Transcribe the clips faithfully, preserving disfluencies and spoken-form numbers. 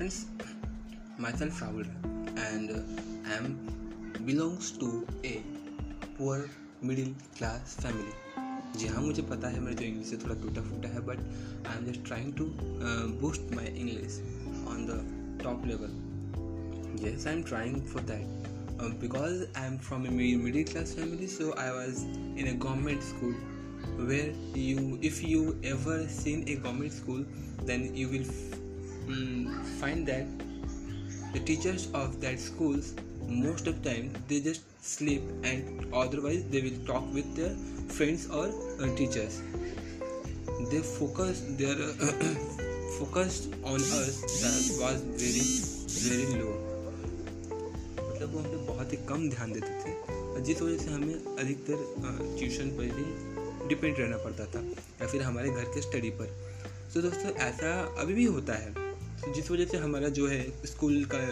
friends, myself Rahul and I am belongs to a poor middle class family. जी हाँ, मुझे पता है मेरे जो इंग्लिश से थोड़ा टूटा फूटा है, but I am just trying to boost my English on the top level. Yes, I am trying for that because I am from a middle class family, so I was in a government school where you, if you ever seen a government school, then you will f- um, find that the teachers of that schools most of the time they just sleep and otherwise they will talk with their friends or uh, teachers. They focus their focus on us that was very very low. तब वो हमें बहुत ही कम ध्यान देते थे, जिस वजह से हमें अधिकतर ट्यूशन पर ही डिपेंड रहना पड़ता था या फिर हमारे घर के स्टडी पर. तो दोस्तों ऐसा अभी भी होता है, जिस वजह से हमारा जो है स्कूल का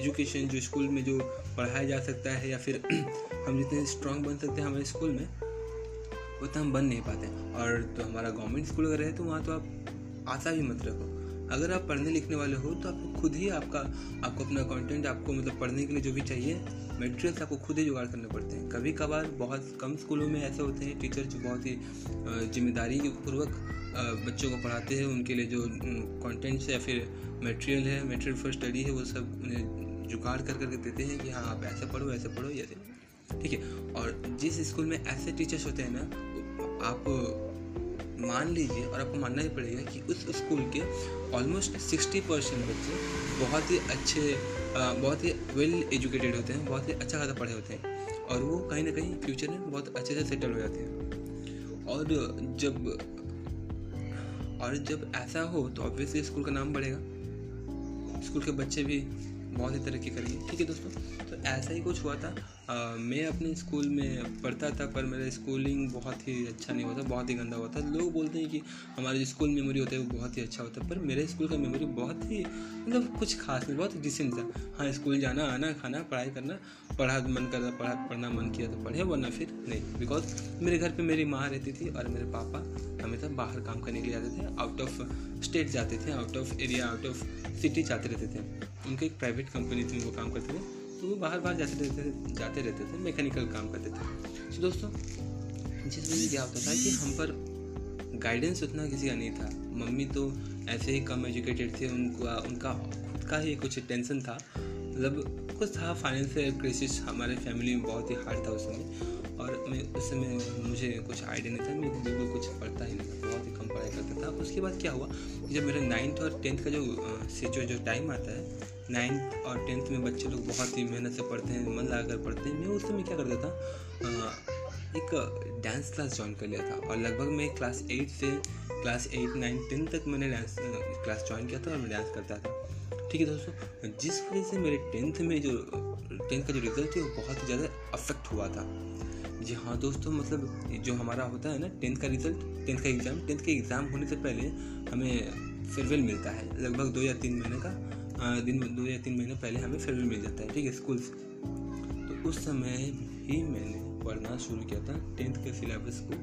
एजुकेशन, जो स्कूल में जो पढ़ाया जा सकता है या फिर हम जितने स्ट्रांग बन सकते हैं हमारे स्कूल में, उतना हम बन नहीं पाते. और तो हमारा गवर्नमेंट स्कूल अगर है तो वहाँ तो आप आशा भी मत रखो. अगर आप पढ़ने लिखने वाले हो तो आपको खुद ही आपका आपको अपना कंटेंट, आपको मतलब पढ़ने के लिए जो भी चाहिए मटेरियल्स आपको खुद ही जुगाड़ करने पड़ते हैं. कभी कभार बहुत कम स्कूलों में ऐसे होते हैं टीचर जो बहुत ही जिम्मेदारी पूर्वक बच्चों को पढ़ाते हैं, उनके लिए जो कंटेंट्स या फिर मटेरियल है, मटेरियल फॉर स्टडी है, वो सब उन्हें जुगाड़ कर करके देते हैं कि हाँ आप ऐसे पढ़ो ऐसे पढ़ो ये सब, ठीक है. और जिस स्कूल में ऐसे टीचर्स होते हैं ना, आप मान लीजिए और आपको मानना ही पड़ेगा कि उस स्कूल के ऑलमोस्ट साठ परसेंट बच्चे बहुत ही अच्छे, बहुत ही वेल एजुकेटेड होते हैं, बहुत ही अच्छा खासा पढ़े होते हैं और वो कहीं ना कहीं फ्यूचर में बहुत अच्छे से सेटल हो जाते हैं. और जब और जब ऐसा हो तो ऑब्वियसली स्कूल का नाम बढ़ेगा, स्कूल के बच्चे भी बहुत ही तरक्की करेंगे, ठीक है दोस्तों. तो ऐसा ही कुछ हुआ था. आ, मैं अपने स्कूल में पढ़ता था पर मेरा स्कूलिंग बहुत ही अच्छा नहीं हुआ था, बहुत ही गंदा हुआ था. लोग बोलते हैं कि हमारा जो स्कूल मेमोरी होता है वो बहुत ही अच्छा होता है, पर मेरे स्कूल का मेमोरी बहुत ही मतलब कुछ खास नहीं, बहुत डिसेंट था. हाँ, स्कूल जाना, आना, खाना, पढ़ाई करना, पढ़ा मन करता पढ़ा पढ़ना मन किया तो पढ़े वरना फिर नहीं. बिकॉज मेरे घर पर मेरी माँ रहती थी और मेरे पापा हमेशा बाहर काम करने के लिए जाते थे, आउट ऑफ स्टेट जाते थे, out of area, out of city जाते रहते थे. उनके एक प्राइवेट कंपनी थी, वो काम करते थे, तो वो बाहर बाहर जाते रहते थे जाते रहते थे मैकेनिकल काम करते थे. तो दोस्तों जिस वजह से क्या होता था कि हम पर गाइडेंस उतना किसी का नहीं था. मम्मी तो ऐसे ही कम एजुकेटेड थे, उनका उनका खुद का ही कुछ टेंशन था, मतलब कुछ था फाइनेंशियल क्राइसिस हमारे फैमिली में बहुत ही हार्ड था उस समय. और मैं उस समय मुझे कुछ आइडिया नहीं था, मैं बिल्कुल कुछ पढ़ता ही नहीं था, बहुत ही कम पढ़ाई करता था. उसके बाद क्या हुआ, जब मेरा नाइन्थ और टेंथ का जो से जो जो टाइम आता है, नाइन्थ और टेंथ में बच्चे लोग बहुत ही मेहनत से पढ़ते हैं, मन लगा कर पढ़ते हैं. मैं उस समय क्या करता था, एक डांस क्लास ज्वाइन कर लिया था और लगभग मैं क्लास एट से क्लास एट नाइन टेन तक मैंने डांस क्लास ज्वाइन किया था और मैं डांस करता था, ठीक है दोस्तों. जिस वजह से मेरे टेंथ में जो टेंथ का जो रिजल्ट है वो बहुत ही ज़्यादा अफेक्ट हुआ था. जी हाँ दोस्तों, मतलब जो हमारा होता है ना टेंथ का रिजल्ट, टेंथ का एग्ज़ाम, टेंथ के एग्ज़ाम होने से पहले हमें फेयरवेल मिलता है, लगभग दो या तीन महीने का दिन दो या तीन महीने पहले हमें फेयरवेल मिल जाता है, ठीक है, स्कूल से. तो उस समय ही मैंने पढ़ना शुरू किया था, टेंथ के सिलेबस को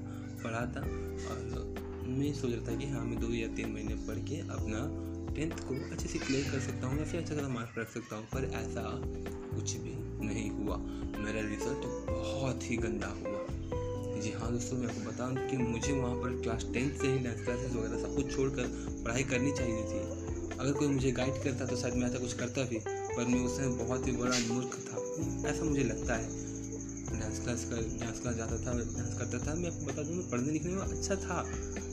पढ़ा था और मैं सोच रहा था कि हाँ मैं दो या तीन महीने पढ़ के अपना टेंथ को अच्छे से क्लियर कर सकता हूँ या फिर अच्छा खासा मार्क्स रख सकता हूँ, पर ऐसा कुछ भी नहीं हुआ. मेरा रिजल्ट बहुत ही गंदा हुआ. जी हाँ दोस्तों, मैं आपको बताऊँ कि मुझे वहाँ पर क्लास टेंथ से ही डांस क्लासेस वगैरह सब कुछ छोड़कर पढ़ाई करनी चाहिए थी. अगर कोई मुझे गाइड करता तो शायद मैं ऐसा कुछ करता भी, पर मैं उस समय बहुत ही बड़ा मूर्ख था, ऐसा मुझे लगता है. डांस क्लास कर डांस क्लास जाता था, डांस करता था. मैं आपको बता दूँ मैं पढ़ने लिखने में अच्छा था,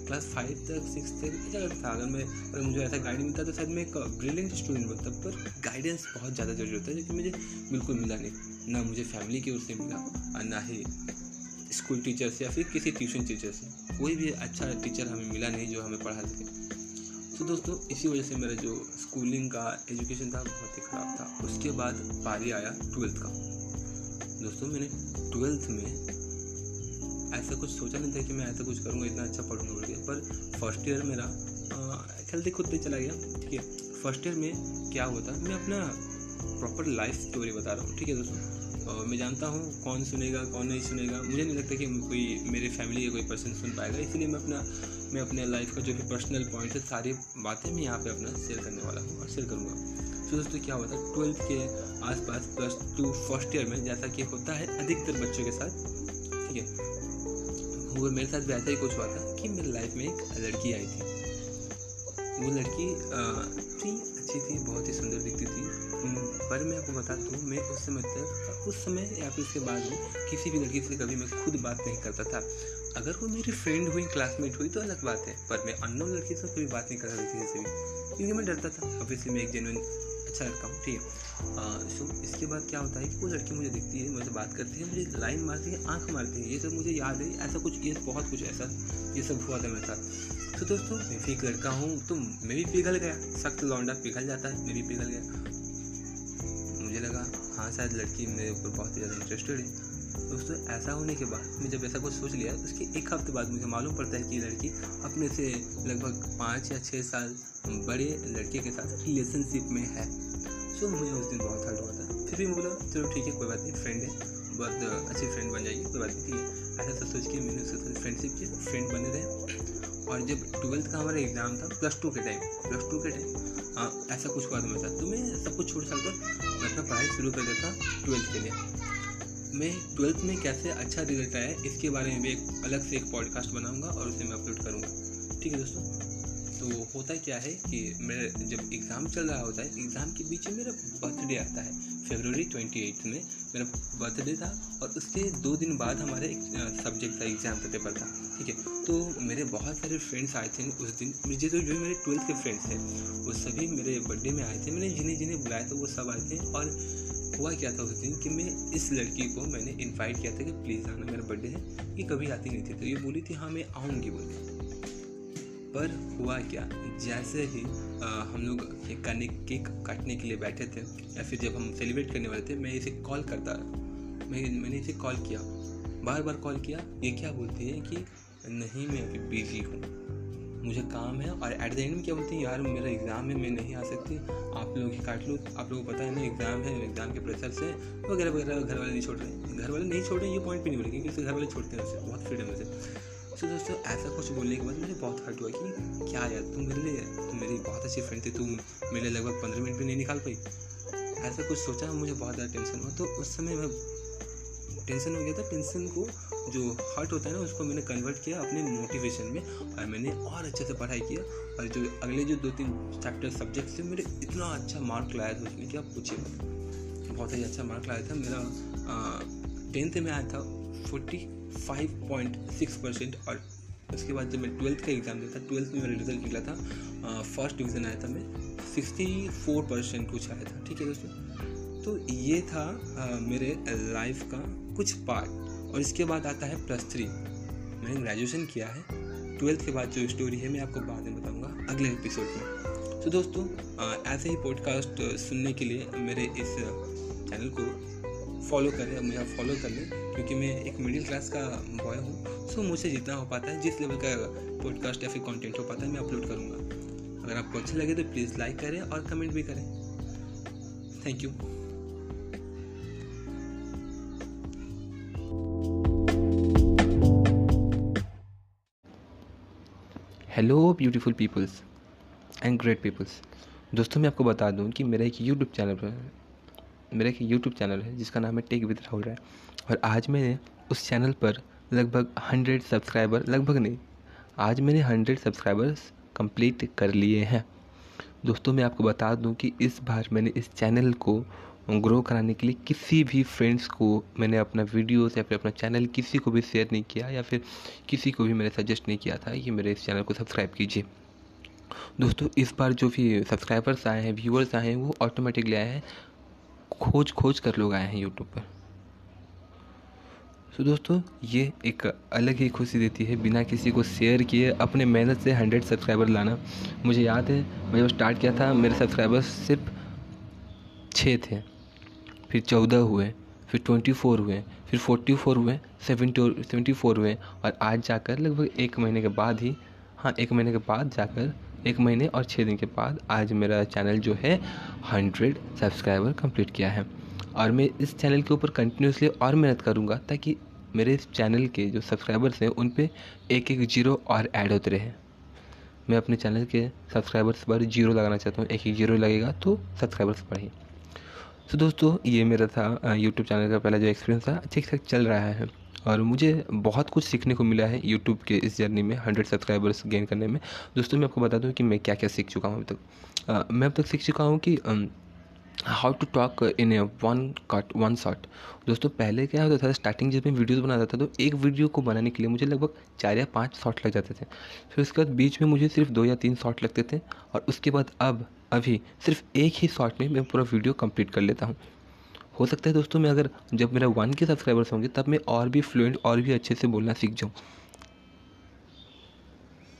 क्लास फाइव तक सिक्स तक अच्छा था. अगर मैं अगर मुझे ऐसा गाइड मिलता तो शायद मैं एक ब्रिलियंट स्टूडेंट बनता, पर गाइडेंस बहुत ज़्यादा जरूरी होता है जो कि मुझे बिल्कुल मिला नहीं, ना मुझे फैमिली की ओर से मिला और ना ही स्कूल टीचर से या फिर किसी ट्यूशन टीचर से. कोई भी अच्छा टीचर हमें मिला नहीं जो हमें पढ़ा सके. तो दोस्तों इसी वजह से मेरा जो स्कूलिंग का एजुकेशन था बहुत ही ख़राब था. उसके बाद पारी आया ट्वेल्थ का. दोस्तों मैंने ट्वेल्थ में ऐसा कुछ सोचा नहीं था कि मैं ऐसा कुछ करूँगा, इतना अच्छा पढ़ूँगा बोल के, पर फर्स्ट ईयर मेरा खेलते खुदते चला गया, ठीक है. फर्स्ट ईयर में क्या होता, मैं अपना प्रॉपर लाइफ स्टोरी बता रहा हूँ, ठीक है दोस्तों. और मैं जानता हूँ कौन सुनेगा कौन नहीं सुनेगा। मुझे नहीं लगता कि कोई मेरे फैमिली का कोई पर्सन सुन पाएगा, इसलिए मैं अपना मैं अपने लाइफ का जो भी पर्सनल पॉइंट है सारी बातें मैं यहाँ पे अपना शेयर करने वाला हूँ और शेयर करूँगा। तो दोस्तों क्या होता है ट्वेल्थ के आसपास प्लस टू फर्स्ट ईयर में जैसा कि होता है अधिकतर बच्चों के साथ, ठीक है, वो मेरे साथ भी ऐसा ही कुछ हुआ था कि मेरी लाइफ में एक लड़की आई थी। वो लड़की थी, अच्छी थी, बहुत ही सुंदर दिखती थी, पर मैं आपको बता दूँ मैं उस समय तक उस समय या फिर उसके बाद में किसी भी लड़की से कभी मैं खुद बात नहीं करता था। अगर वो मेरी फ्रेंड हुई, क्लासमेट हुई तो अलग बात है, पर मैं अननोन लड़की से कभी बात नहीं करता था किसी से भी, क्योंकि मैं डरता था। ऑब्वियसली मैं एक जेन्युइन अच्छा लड़का हूँ, ठीक है। सो इसके बाद क्या होता है कि वो लड़की मुझे दिखती है, मुझे बात करती है, मुझे लाइन मारती है, आँख मारती है, ये सब मुझे याद है। ऐसा कुछ ये बहुत कुछ ऐसा ये सब हुआ था मेरे साथ। तो दोस्तों मैं भी एक लड़का हूँ तो मैं भी पिघल गया, सख्त लौंडा पिघल जाता है, मैं भी पिघल गया। मुझे लगा हाँ शायद लड़की मेरे ऊपर बहुत ही ज़्यादा इंटरेस्टेड है। दोस्तों ऐसा होने के बाद मैं जब ऐसा कुछ सोच लिया उसके एक हफ्ते बाद मुझे मालूम पड़ता है कि लड़की अपने से लगभग पाँच या छः साल बड़े लड़के के साथ रिलेशनशिप में है। सो मुझे उस दिन बहुत हर्ट हुआ था, फिर भी मैं बोला चलो ठीक है कोई बात नहीं, फ्रेंड है, बहुत अच्छी फ्रेंड बन जाएगी, कोई बात नहीं, ठीक है। ऐसा सोच के मैंने उसके साथ फ्रेंडशिप की, फ्रेंड बने रहे। और जब ट्वेल्थ का हमारा एग्ज़ाम था प्लस टू के टाइम प्लस टू के टाइम ऐसा कुछ हुआ था मेरे साथ, तो मैं सब कुछ छोड़ कर मैं अपना पढ़ाई शुरू कर देता ट्वेल्थ के लिए। मैं ट्वेल्थ में कैसे अच्छा रिजल्ट आया इसके बारे में भी एक अलग से एक पॉडकास्ट बनाऊंगा और उसे मैं अपलोड करूँगा, ठीक है दोस्तों। तो होता क्या है कि मेरा जब एग्ज़ाम चल रहा होता है, एग्ज़ाम के बीच में मेरा बर्थडे आता है। फरवरी ट्वेंटी एट्थ में मेरा बर्थडे था और उसके दो दिन बाद हमारे एक सब्जेक्ट था, एग्ज़ाम का पेपर था, ठीक है। तो मेरे बहुत सारे फ्रेंड्स आए थे उस दिन, मुझे तो जो मेरे ट्वेल्थ के फ्रेंड्स थे वो सभी मेरे बर्थडे में आए थे। मैंने जिन्हें जिन्हें बुलाया था वो सब आए थे। और हुआ क्या था उस दिन कि मैं इस लड़की को मैंने इन्वाइट किया था कि प्लीज़ आना, मेरा बर्थडे है। ये कभी आती नहीं थी, तो ये बोली थी हाँ मैं आऊँगी बोली। पर हुआ क्या, जैसे ही आ, हम लोग केक काटने केक काटने के लिए बैठे थे या फिर जब हम सेलिब्रेट करने वाले थे, मैं इसे कॉल करता रहा, मैं मैंने इसे कॉल किया, बार बार कॉल किया। ये क्या बोलती है कि नहीं मैं अभी बिजी हूँ, मुझे काम है। और एट द एंड में क्या बोलती है, यार मेरा एग्ज़ाम है, मैं नहीं आ सकती, आप लोग ही काट लो, आप लोगों को पता है ना एग्ज़ाम है, एग्ज़ाम के प्रेशर से वगैरह वगैरह। घर वाले नहीं छोड़ रहे, घर वाले नहीं छोड़ रहे ये पॉइंट पर नहीं बोले क्योंकि घर वाले छोड़ते हैं उसे, बहुत फ्रीडम है। तो दोस्तों ऐसा कुछ बोलने के बाद मुझे बहुत हर्ट हुआ कि क्या यार तुम मेरे लिए, तुम मेरी बहुत अच्छी फ्रेंड थी, तुम मेरे लिए लगभग पंद्रह मिनट भी नहीं निकाल पाई। ऐसा कुछ सोचा, मुझे बहुत ज़्यादा टेंशन हुआ। तो उस समय मैं टेंशन हो गया था, टेंशन को जो हर्ट होता है ना उसको मैंने कन्वर्ट किया अपने मोटिवेशन में और मैंने और अच्छे से पढ़ाई किया। और जो अगले जो दो तीन चैप्टर सब्जेक्ट थे मेरे इतना अच्छा मार्क लाया था उसमें कि आप पूछिए, बहुत ही अच्छा मार्क लाया था। मेरा टेंथ में आया था पैंतालीस पॉइंट सिक्स परसेंट। और उसके बाद जब मैं ट्वेल्थ का एग्ज़ाम दिया था, ट्वेल्थ में मेरा रिजल्ट निकला था, फर्स्ट डिवीज़न आया था, मैं चौंसठ परसेंट कुछ आया था, ठीक है दोस्तों। तो ये था आ, मेरे लाइफ का कुछ पार्ट। और इसके बाद आता है प्लस थ्री, मैंने ग्रेजुएशन किया है। ट्वेल्थ के बाद जो स्टोरी है मैं आपको बाद में बताऊँगा अगले एपिसोड में। तो दोस्तों आ, ऐसे ही पॉडकास्ट सुनने के लिए मेरे इस चैनल को फॉलो करें, मुझे फॉलो कर लें, क्योंकि मैं एक मिडिल क्लास का बॉय हूँ। सो मुझे जितना हो पाता है, जिस लेवल का पॉडकास्ट या फिर कंटेंट हो पाता है मैं अपलोड करूँगा। अगर आपको अच्छा लगे तो प्लीज़ लाइक करें और कमेंट भी करें। Thank you. Hello beautiful peoples and great peoples. दोस्तों मैं आपको बता दूँ कि मेरा एक यूट्यूब चैनल पर मेरा एक यूट्यूब चैनल है जिसका नाम है टेक विद राहुल राय। और आज मैंने उस चैनल पर लगभग हंड्रेड सब्सक्राइबर लगभग नहीं आज मैंने हंड्रेड सब्सक्राइबर्स कंप्लीट कर लिए हैं। दोस्तों मैं आपको बता दूं कि इस बार मैंने इस चैनल को ग्रो कराने के लिए किसी भी फ्रेंड्स को मैंने अपना वीडियोस या फिर अपना चैनल किसी को भी शेयर नहीं किया या फिर किसी को भी मैंने सजेस्ट नहीं किया था कि मेरे इस चैनल को सब्सक्राइब कीजिए। दोस्तों इस बार जो भी सब्सक्राइबर्स आए हैं, व्यूअर्स आए हैं, वो ऑटोमेटिकली आए हैं, खोज खोज कर लोग आए हैं यूट्यूब पर। तो दोस्तों ये एक अलग ही खुशी देती है बिना किसी को शेयर किए अपने मेहनत से हंड्रेड सब्सक्राइबर लाना। मुझे याद है मैं जब स्टार्ट किया था मेरे सब्सक्राइबर्स सिर्फ छः थे, फिर चौदह हुए, फिर ट्वेंटी फोर हुए, फिर फोर्टी फोर हुए, सेवेंटी फोर हुए, और आज जाकर लगभग एक महीने के बाद ही हाँ एक महीने के बाद जाकर एक महीने और छः दिन के बाद आज मेरा चैनल जो है हंड्रेड सब्सक्राइबर कंप्लीट किया है। और मैं इस चैनल के ऊपर कंटिन्यूसली और मेहनत करूँगा ताकि मेरे इस चैनल के जो सब्सक्राइबर्स हैं उन पे एक एक जीरो और ऐड होते रहे। मैं अपने चैनल के सब्सक्राइबर्स पर जीरो लगाना चाहता हूँ, एक एक जीरो लगेगा तो सब्सक्राइबर्स बढ़ेंगे। तो दोस्तों ये मेरा था यूट्यूब चैनल का पहला जो एक्सपीरियंस था, ठीक ठाक चल रहा है और मुझे बहुत कुछ सीखने को मिला है यूट्यूब के इस जर्नी में हंड्रेड सब्सक्राइबर्स गेन करने में। दोस्तों मैं आपको बता दूं कि मैं क्या क्या सीख चुका हूं अभी तक। आ, मैं अब तक सीख चुका हूं कि how to talk in a one cut one shot. दोस्तों पहले क्या होता था, स्टार्टिंग जब मैं वीडियोस बनाता था तो एक वीडियो को बनाने के लिए मुझे लगभग चार या पाँच शॉट लग जाते थे, फिर उसके बाद बीच में मुझे सिर्फ दो या तीन शॉट लगते थे और उसके बाद अब अभी सिर्फ एक ही शॉट में मैं पूरा वीडियो कंप्लीट कर लेता हूँ। हो सकता है दोस्तों मैं अगर जब मेरा वन के सब्सक्राइबर्स होंगे तब मैं और भी फ्लुएंट और भी अच्छे से बोलना सीख जाऊँ।